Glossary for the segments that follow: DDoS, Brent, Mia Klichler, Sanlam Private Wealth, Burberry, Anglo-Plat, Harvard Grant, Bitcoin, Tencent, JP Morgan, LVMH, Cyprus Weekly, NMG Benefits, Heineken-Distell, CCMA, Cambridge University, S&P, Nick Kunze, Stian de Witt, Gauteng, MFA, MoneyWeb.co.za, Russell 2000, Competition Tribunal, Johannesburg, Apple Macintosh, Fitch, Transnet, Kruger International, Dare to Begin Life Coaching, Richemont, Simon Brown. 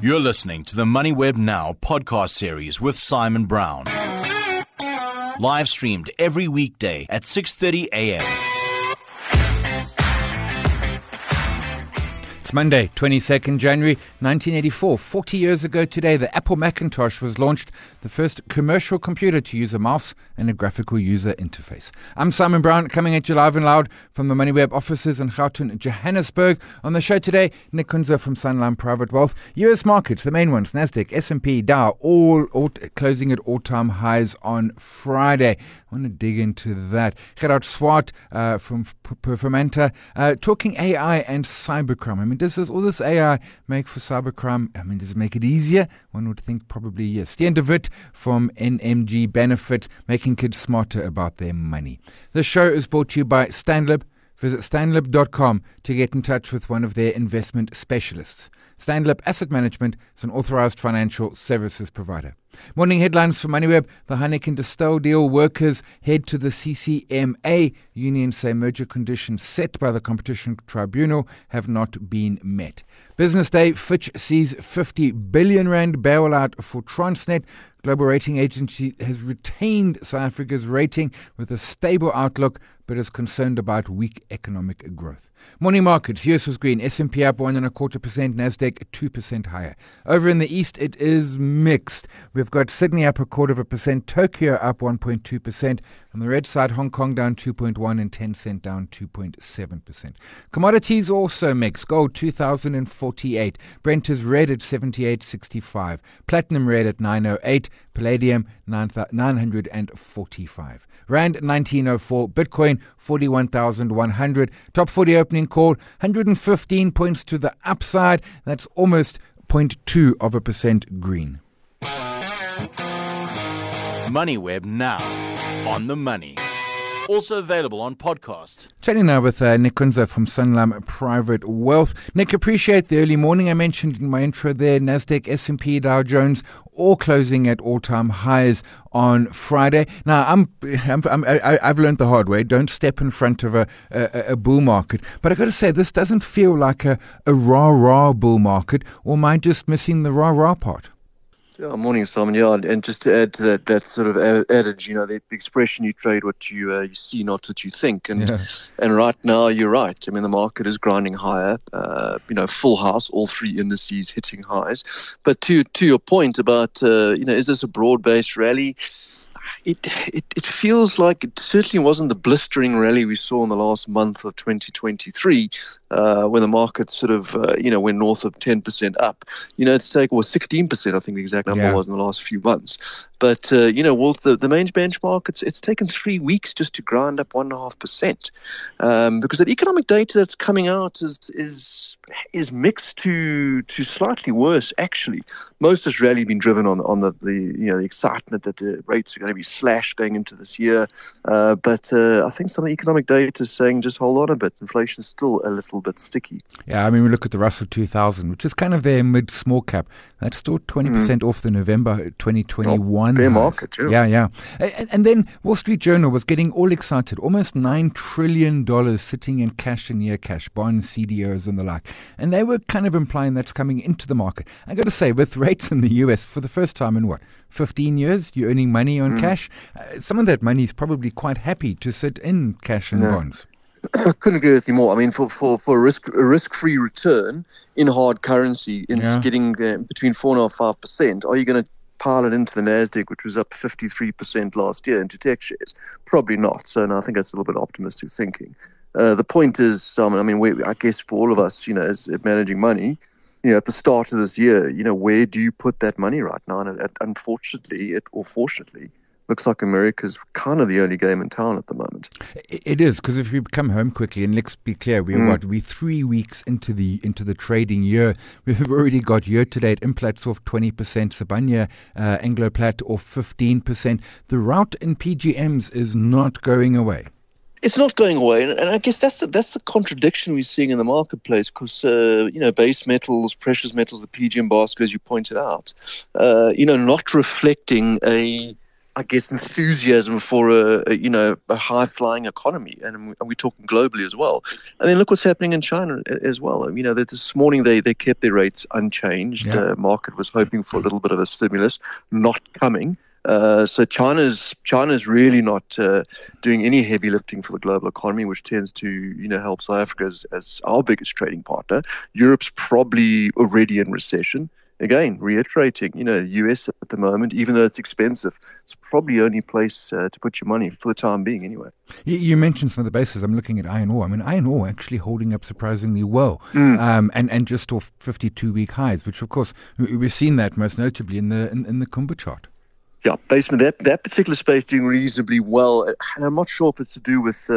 You're listening to the MoneyWeb Now podcast series with Simon Brown. Live streamed every weekday at 6:30 a.m. It's Monday, 22nd January 1984. 40 years ago today, the Apple Macintosh was launched, the first commercial computer to use a mouse and a graphical user interface. I'm Simon Brown, coming at you live and loud from the MoneyWeb offices in Gauteng, Johannesburg. On the show today, Nick Kunze from Sanlam Private Wealth. US markets, the main ones, NASDAQ, S&P, Dow, all closing at all-time highs on Friday. I want to dig into that. Gerhard Swart from Performanta, talking AI and cybercrime. I mean, does all this AI make for cybercrime? I mean, does it make it easier? One would think probably yes. Stian de Witt from NMG Benefit, making kids smarter about their money. This show is brought to you by Stanlib. Visit Stanlib.com to get in touch with one of their investment specialists. Stanlib Asset Management is an authorized financial services provider. Morning headlines for MoneyWeb. The Heineken-Distell deal, workers head to the CCMA. Unions say merger conditions set by the Competition Tribunal have not been met. Business Day, Fitch sees 50 billion rand bailout for Transnet. Global rating agency has retained South Africa's rating with a stable outlook, but is concerned about weak economic growth. Morning markets, US was green, S&P up 1.25%, NASDAQ 2% higher. Over in the East, it is mixed. We've got Sydney up 0.25%, Tokyo up 1.2%, on the red side, Hong Kong down 2.1% and Tencent down 2.7%. Commodities also mixed, gold 2,048, Brent is red at 78.65, platinum red at 908, palladium 945. Rand 1904, Bitcoin 41,100, top 40 opening call, 115 points to the upside. That's almost 0.2% green. MoneyWeb Now, on the money. Also available on podcast. Chatting now with Nick Kunze from Sanlam Private Wealth. Nick, appreciate the early morning. I mentioned in my intro there, NASDAQ, S&P, Dow Jones, all closing at all-time highs on Friday. Now, I've learned the hard way. Don't step in front of a bull market. But I've got to say, this doesn't feel like a rah-rah bull market, or am I just missing the rah-rah part? Yeah, morning, Simon. Yeah, and just to add to that sort of adage, you know, the expression, you trade what you see, not what you think. And And right now, you're right. I mean, the market is grinding higher, you know, full house, all three indices hitting highs. But to your point about, you know, is this a broad-based rally? It feels like it certainly wasn't the blistering rally we saw in the last month of 2023, when the market sort of, you know, went north of 10% up. You know, it's like, well, 16%, I think the exact number was in the last few months. But, you know, well, the main benchmark, it's taken 3 weeks just to grind up 1.5%, because the economic data that's coming out is mixed to slightly worse, actually. Most has really been driven on the you know, the excitement that the rates are going to be slashed going into this year. But I think some of the economic data is saying just hold on a bit. Inflation is still a little bit sticky. Yeah, I mean, we look at the Russell 2000, which is kind of their mid-small cap. That's still 20% off the November 2021. Bear market, too. Yeah. And then Wall Street Journal was getting all excited. Almost $9 trillion sitting in cash and near cash, bonds, CDOs and the like. And they were kind of implying that's coming into the market. I got to say, with rates in the US for the first time in 15 years, you're earning money on cash. Some of that money is probably quite happy to sit in cash and bonds. I couldn't agree with you more. I mean, for a risk-free return in hard currency, in getting between 4.5% and 5%, are you going to pile it into the NASDAQ, which was up 53% last year, into tech shares? Probably not. So no, I think that's a little bit optimistic thinking. The point is, Simon, I mean, I guess for all of us, you know, as managing money, you know, at the start of this year, you know, where do you put that money right now? And fortunately, looks like America's kind of the only game in town at the moment. It is, because if we come home quickly, and let's be clear, we're 3 weeks into the trading year. We've already got year-to-date Implats off 20%, Sabanya, Anglo-Plat off 15%. The rout in PGMs is not going away. It's not going away, and I guess that's the contradiction we're seeing in the marketplace, because, you know, base metals, precious metals, the PGM basket, as you pointed out, you know, not reflecting a I guess, enthusiasm for a high-flying economy, and we're talking globally as well. And then look what's happening in China as well. You know, that this morning they kept their rates unchanged. Yeah. The market was hoping for a little bit of a stimulus, not coming. So China's really not doing any heavy lifting for the global economy, which tends to help South Africa as our biggest trading partner. Europe's probably already in recession. Again, reiterating, U.S. at the moment, even though it's expensive, it's probably the only place to put your money for the time being anyway. You mentioned some of the bases. I'm looking at iron ore. I mean, iron ore actually holding up surprisingly well and just off 52-week highs, which, of course, we've seen that most notably in the Kumba chart. Yeah, basement, that particular space doing reasonably well. And I'm not sure if it's to do with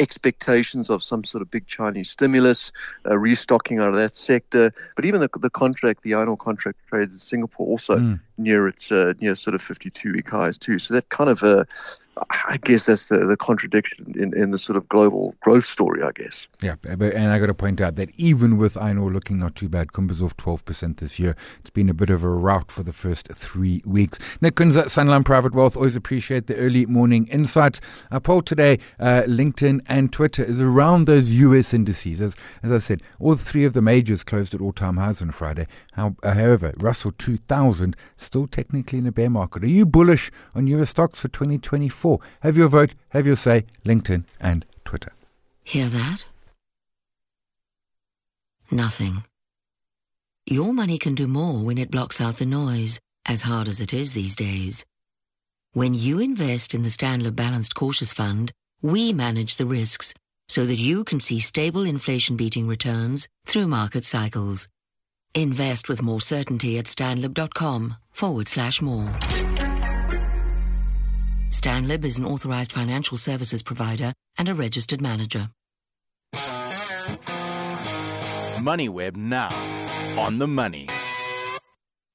expectations of some sort of big Chinese stimulus, restocking out of that sector. But even the iron ore contract trades in Singapore also near its sort of 52-week highs too. So that kind of, I guess that's the contradiction in the sort of global growth story, I guess. Yeah, and I got to point out that even with iron ore looking not too bad, Kumba's off 12% this year. It's been a bit of a rout for the first 3 weeks. Nick Kunze, Sanlam Private Wealth, always appreciate the early morning insights. Our poll today, LinkedIn and Twitter, is around those US indices. As I said, all three of the majors closed at all-time highs on Friday. However, Russell 2000 still technically in a bear market. Are you bullish on US stocks for 2024? Have your vote, have your say, LinkedIn and Twitter. Hear that? Nothing. Your money can do more when it blocks out the noise, as hard as it is these days. When you invest in the Stanlib Balanced Cautious Fund, we manage the risks so that you can see stable inflation-beating returns through market cycles. Invest with more certainty at stanlib.com/more. Stanlib is an authorized financial services provider and a registered manager. MoneyWeb now. On the money.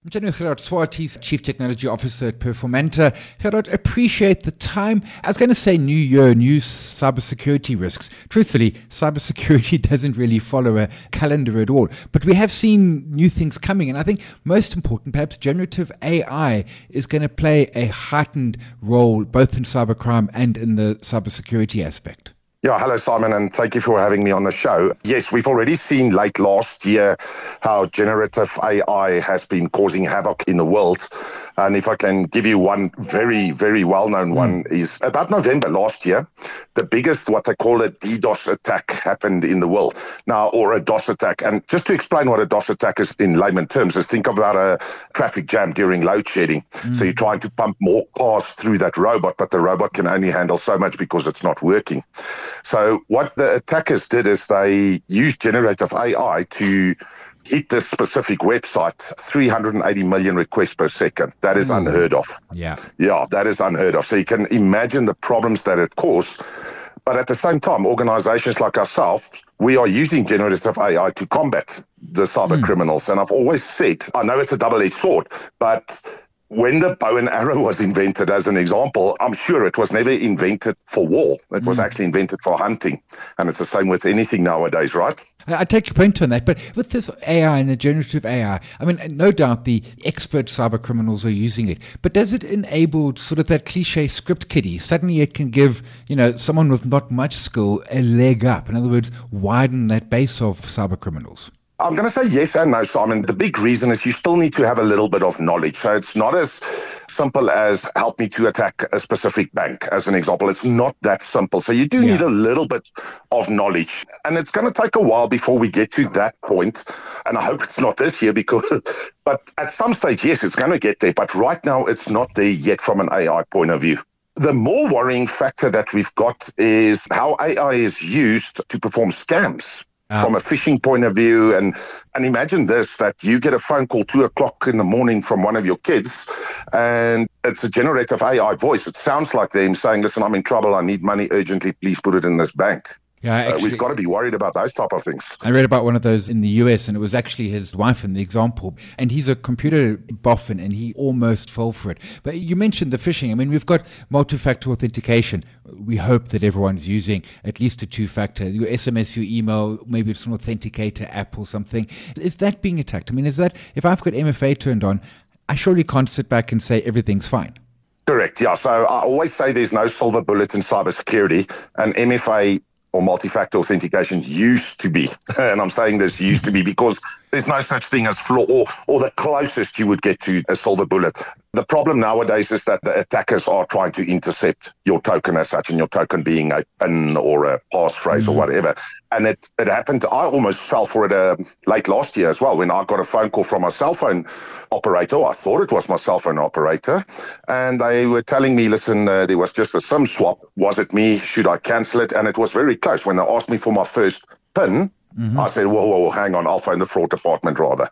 I'm chatting with Gerhard Swart, he's Chief Technology Officer at Performanta. Gerhard, appreciate the time. I was going to say new year, new cybersecurity risks. Truthfully, cybersecurity doesn't really follow a calendar at all. But we have seen new things coming. And I think most important, perhaps generative AI is going to play a heightened role both in cybercrime and in the cybersecurity aspect. Yeah, hello, Simon, and thank you for having me on the show. Yes, we've already seen late last year how generative AI has been causing havoc in the world. And if I can give you one very, very well-known one, is about November last year, the biggest, what they call a DDoS attack happened in the world now, or a DOS attack. And just to explain what a DOS attack is in layman terms, is think about a traffic jam during load shedding. So you're trying to pump more cars through that robot, but the robot can only handle so much because it's not working. So what the attackers did is they used generative AI to hit this specific website, 380 million requests per second. That is unheard of. Yeah, that is unheard of. So you can imagine the problems that it caused. But at the same time, organizations like ourselves, we are using generative AI to combat the cyber criminals. And I've always said, I know it's a double-edged sword, but when the bow and arrow was invented, as an example, I'm sure it was never invented for war. It was actually invented for hunting. And it's the same with anything nowadays, right? I take your point on that. But with this AI and the generative AI, I mean, no doubt the expert cyber criminals are using it. But does it enable sort of that cliche script kiddie? Suddenly it can give, someone with not much skill a leg up. In other words, widen that base of cyber criminals. I'm going to say yes and no, Simon. The big reason is you still need to have a little bit of knowledge. So it's not as simple as help me to attack a specific bank, as an example. It's not that simple. So you do need a little bit of knowledge. And it's going to take a while before we get to that point. And I hope it's not this year, but at some stage, yes, it's going to get there. But right now, it's not there yet from an AI point of view. The more worrying factor that we've got is how AI is used to perform scams. From a phishing point of view, and imagine this, that you get a phone call 2:00 in the morning from one of your kids, and it's a generative AI voice. It sounds like them saying, listen, I'm in trouble, I need money urgently, please put it in this bank. Yeah, actually, we've got to be worried about those type of things. I read about one of those in the US, and it was actually his wife in the example. And he's a computer boffin, and he almost fell for it. But you mentioned the phishing. I mean, we've got multi-factor authentication. We hope that everyone's using at least a two-factor. Your SMS, your email, maybe it's an authenticator app or something. Is that being attacked? I mean, is that, if I've got MFA turned on, I surely can't sit back and say everything's fine. Correct, yeah. So I always say there's no silver bullet in cybersecurity, and MFA or multi-factor authentication used to be, and I'm saying this used to be because there's no such thing as flaw or the closest you would get to a silver bullet. The problem nowadays is that the attackers are trying to intercept your token as such, and your token being a PIN or a passphrase or whatever. And it happened. I almost fell for it late last year as well when I got a phone call from my cell phone operator. I thought it was my cell phone operator. And they were telling me, listen, there was just a SIM swap. Was it me? Should I cancel it? And it was very close. When they asked me for my first PIN, I said, whoa, hang on, I'll phone the fraud department rather.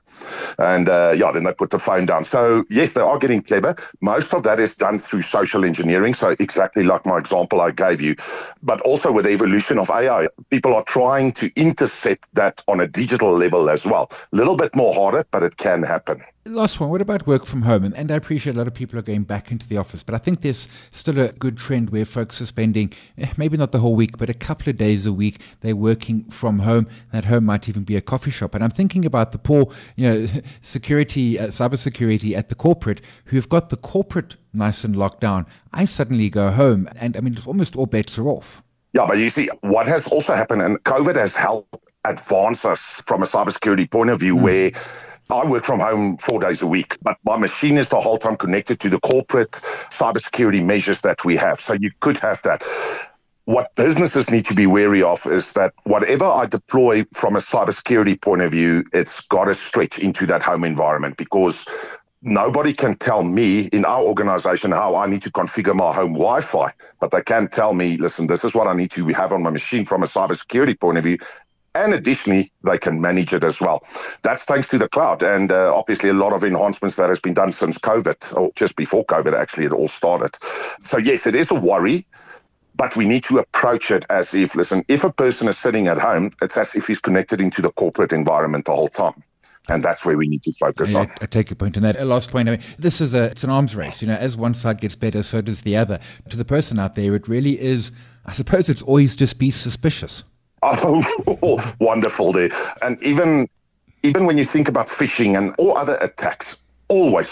And then they put the phone down. So, yes, they are getting clever. Most of that is done through social engineering, so exactly like my example I gave you. But also with the evolution of AI, people are trying to intercept that on a digital level as well. A little bit more harder, but it can happen. Last one, what about work from home? And I appreciate a lot of people are going back into the office, but I think there's still a good trend where folks are spending, maybe not the whole week, but a couple of days a week, they're working from home. That home might even be a coffee shop. And I'm thinking about the poor, security, cybersecurity at the corporate, who've got the corporate nice and locked down. I suddenly go home and, it's almost all bets are off. Yeah, but you see, what has also happened, and COVID has helped advance us from a cybersecurity point of view where I work from home 4 days a week, but my machine is the whole time connected to the corporate cybersecurity measures that we have. So you could have that. What businesses need to be wary of is that whatever I deploy from a cybersecurity point of view, it's got to stretch into that home environment because nobody can tell me in our organization how I need to configure my home Wi-Fi, but they can tell me, listen, this is what I need to have on my machine from a cybersecurity point of view. And additionally, they can manage it as well. That's thanks to the cloud. And obviously, a lot of enhancements that has been done since COVID, or just before COVID, actually, it all started. So, yes, it is a worry. But we need to approach it as if, listen, if a person is sitting at home, it's as if he's connected into the corporate environment the whole time. And that's where we need to focus on. I take your point on that. A last point, this is it's an arms race. As one side gets better, so does the other. To the person out there, it really is, I suppose it's always just be suspicious. Oh, wonderful there. And even when you think about phishing and all other attacks, always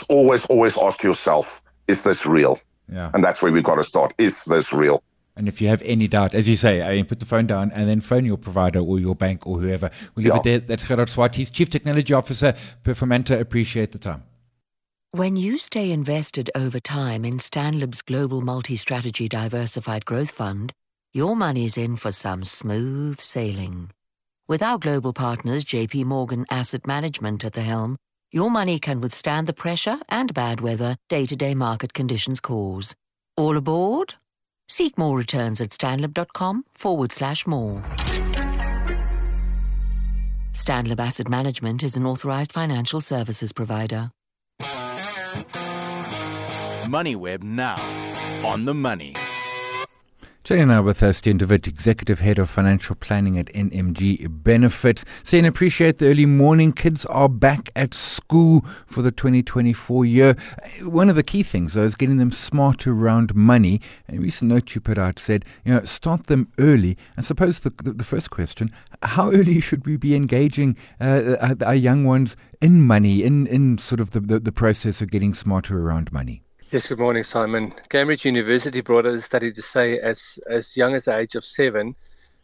ask yourself, is this real? Yeah. And that's where we've got to start. Is this real? And if you have any doubt, as you say, put the phone down and then phone your provider or your bank or whoever. We'll leave it there. That's Gerhard Swart. He's Chief Technology Officer, Performanta. Appreciate the time. When you stay invested over time in Stanlib's Global Multi-Strategy Diversified Growth Fund, your money's in for some smooth sailing. With our global partners, JP Morgan Asset Management at the helm, your money can withstand the pressure and bad weather day-to-day market conditions cause. All aboard? Seek more returns at stanlib.com/more. Stanlib Asset Management is an authorized financial services provider. MoneyWeb now. On the money. Chatting now with Stian de Witt, Executive Head of Financial Planning at NMG Benefits. Stian, appreciate the early morning. Kids are back at school for the 2024 year. One of the key things, though, is getting them smart around money. A recent note you put out said, start them early. I suppose the first question, how early should we be engaging our young ones in money, in sort of the process of getting smarter around money? Yes, good morning, Simon. Cambridge University brought out a study to say as young as the age of 7,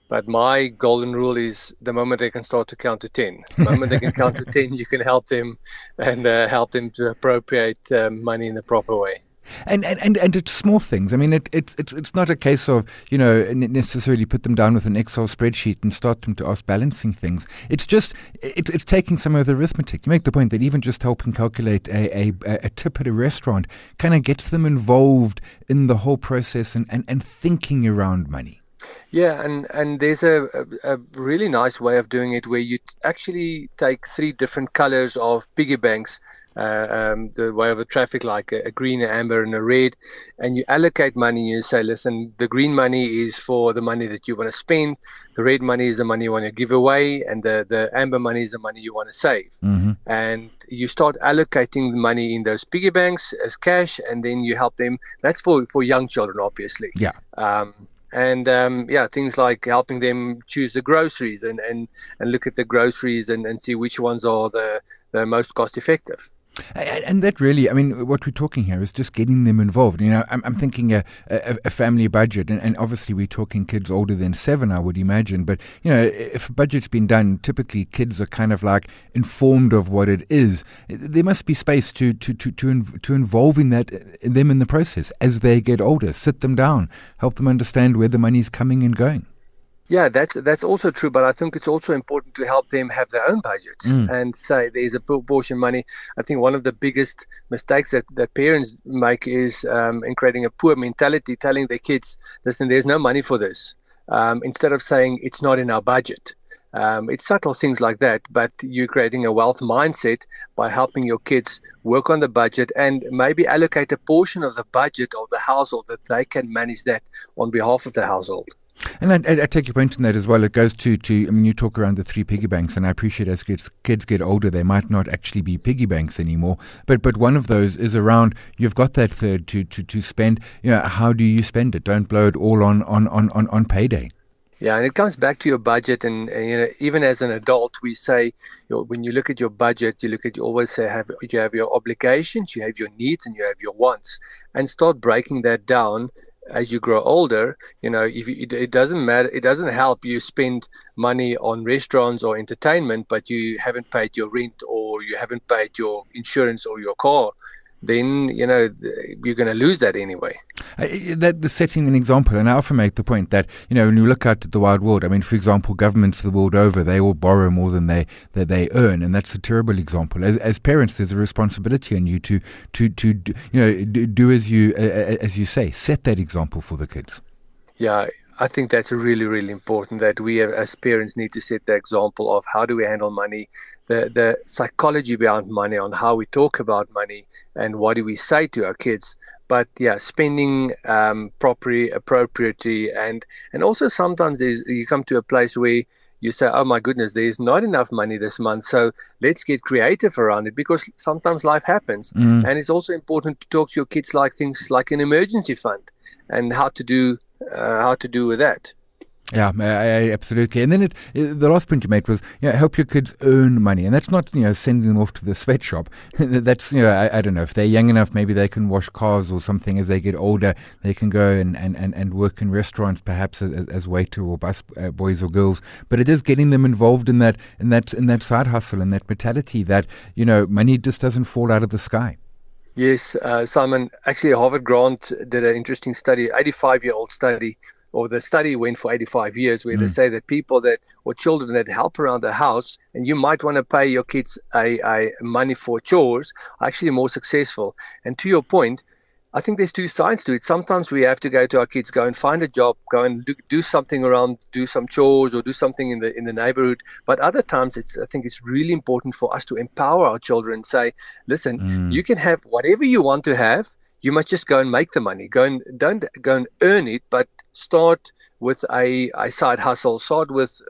but my golden rule is the moment they can start to count to 10. The moment they can count to 10, you can help them and to appropriate money in the proper way. And it's small things. It's not a case of, necessarily put them down with an Excel spreadsheet and start them to ask balancing things. It's just, it's taking some of the arithmetic. You make the point that even just helping calculate a tip at a restaurant kind of gets them involved in the whole process and thinking around money. Yeah, and there's a really nice way of doing it where you actually take 3 different colors of piggy banks, the way of a traffic light, a green, an amber, and a red, and you allocate money and you say, listen, the green money is for the money that you want to spend, the red money is the money you want to give away, and the amber money is the money you want to save. Mm-hmm. And you start allocating the money in those piggy banks as cash, and then you help them. That's for young children, obviously. Yeah. Things like helping them choose the groceries and look at the groceries and see which ones are the most cost effective. And that really, I mean, what we're talking here is just getting them involved. You know, I'm thinking a family budget, and obviously we're talking kids older than 7, I would imagine. But, you know, if a budget's been done, typically kids are kind of like informed of what it is. There must be space to involve in that them in the process as they get older. Sit them down, help them understand where the money's coming and going. Yeah, that's also true, but I think it's also important to help them have their own budgets and say there's a portion of money. I think one of the biggest mistakes that parents make is in creating a poor mentality, telling their kids, listen, there's no money for this, instead of saying it's not in our budget. It's subtle things like that, but you're creating a wealth mindset by helping your kids work on the budget and maybe allocate a portion of the budget of the household that they can manage that on behalf of the household. And I take your point on that as well. It goes to I mean, you talk around the 3 piggy banks, and I appreciate as kids get older, they might not actually be piggy banks anymore. But one of those is around, you've got that third to spend. You know, how do you spend it? Don't blow it all on payday. Yeah, and it comes back to your budget. And you know, even as an adult, we say, you know, when you look at your budget, you always say you have your obligations, you have your needs, and you have your wants, and start breaking that down. As you grow older, you know, it doesn't matter. It doesn't help you spend money on restaurants or entertainment, but you haven't paid your rent or you haven't paid your insurance or your car. Then, you know, you're going to lose that anyway. That's setting an example, and I often make the point that, you know, when you look out at the wide world, I mean, for example, governments the world over, they all borrow more than they earn, and that's a terrible example. As parents, there's a responsibility on you to do as you say, set that example for the kids. Yeah, I think that's really, really important, that we as parents need to set the example of how do we handle money, the psychology behind money, on how we talk about money and what do we say to our kids. But yeah, spending properly, appropriately, and also sometimes you come to a place where you say, oh my goodness, there's not enough money this month, so let's get creative around it, because sometimes life happens. And it's also important to talk to your kids like things like an emergency fund and how to do with that. Yeah, absolutely. And then the last point you made was, you know, help your kids earn money. And that's not, you know, sending them off to the sweatshop. That's, you know, I don't know, if they're young enough, maybe they can wash cars or something. As they get older, they can go and work in restaurants, perhaps as waiter or bus boys or girls. But it is getting them involved in that side hustle and that mentality that, you know, money just doesn't fall out of the sky. Yes, Simon, actually Harvard Grant did an interesting study, 85-year-old study, or the study went for 85 years, where they say that people that, or children that help around the house, and you might want to pay your kids a money for chores, are actually more successful. And to your point, I think there's two sides to it. Sometimes we have to go to our kids, go and find a job, go and do something around, do some chores or do something in the neighborhood. But other times, I think it's really important for us to empower our children and say, listen, you can have whatever you want to have. You must just go and make the money. Don't go and earn it, but start with a side hustle. Start with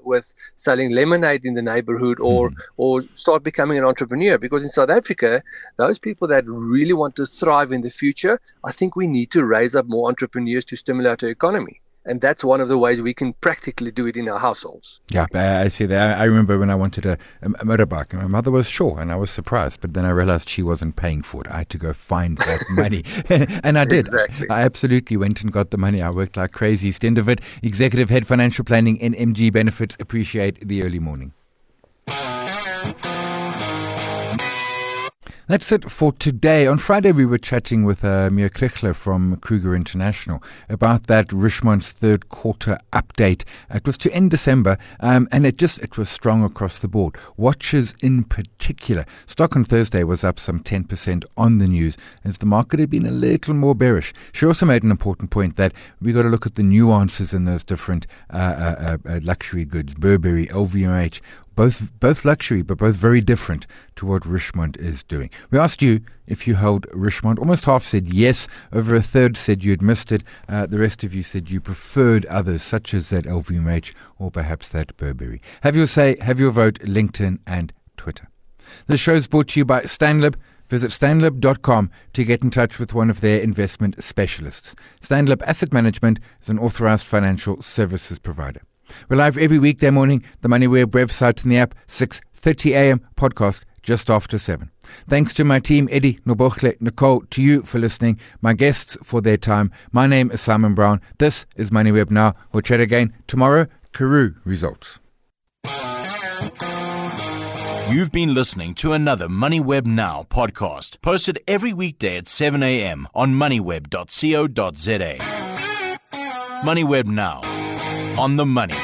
selling lemonade in the neighborhood, or start becoming an entrepreneur. Because in South Africa, those people that really want to thrive in the future, I think we need to raise up more entrepreneurs to stimulate our economy. And that's one of the ways we can practically do it in our households. Yeah, I see that. I remember when I wanted a motorbike, and my mother was sure, and I was surprised. But then I realized she wasn't paying for it. I had to go find that money. And I did. Exactly. I absolutely went and got the money. I worked like crazy. Stian de Witt, Executive Head Financial Planning, NMG Benefits. Appreciate the early morning. That's it for today. On Friday, we were chatting with Mia Klichler from Kruger International about that Richemont's third quarter update. It was to end December, and it was strong across the board. Watches in particular. Stock on Thursday was up some 10% on the news, as the market had been a little more bearish. She also made an important point that we got to look at the nuances in those different luxury goods, Burberry, LVMH. Both luxury, but both very different to what Richemont is doing. We asked you if you held Richemont. Almost half said yes. Over a third said you'd missed it. The rest of you said you preferred others, such as that LVMH or perhaps that Burberry. Have your say, have your vote, LinkedIn and Twitter. This show is brought to you by Stanlib. Visit Stanlib.com to get in touch with one of their investment specialists. Stanlib Asset Management is an authorized financial services provider. We're live every weekday morning, the MoneyWeb website and the app, 6:30 a.m. podcast just after 7. Thanks to my team, Eddie, Nobokhle, Nicole, to you for listening, my guests for their time. My name is Simon Brown. This is MoneyWeb Now. We'll chat again tomorrow. Karoo results. You've been listening to another MoneyWeb Now podcast, posted every weekday at 7 a.m. on moneyweb.co.za. MoneyWeb Now. On the money.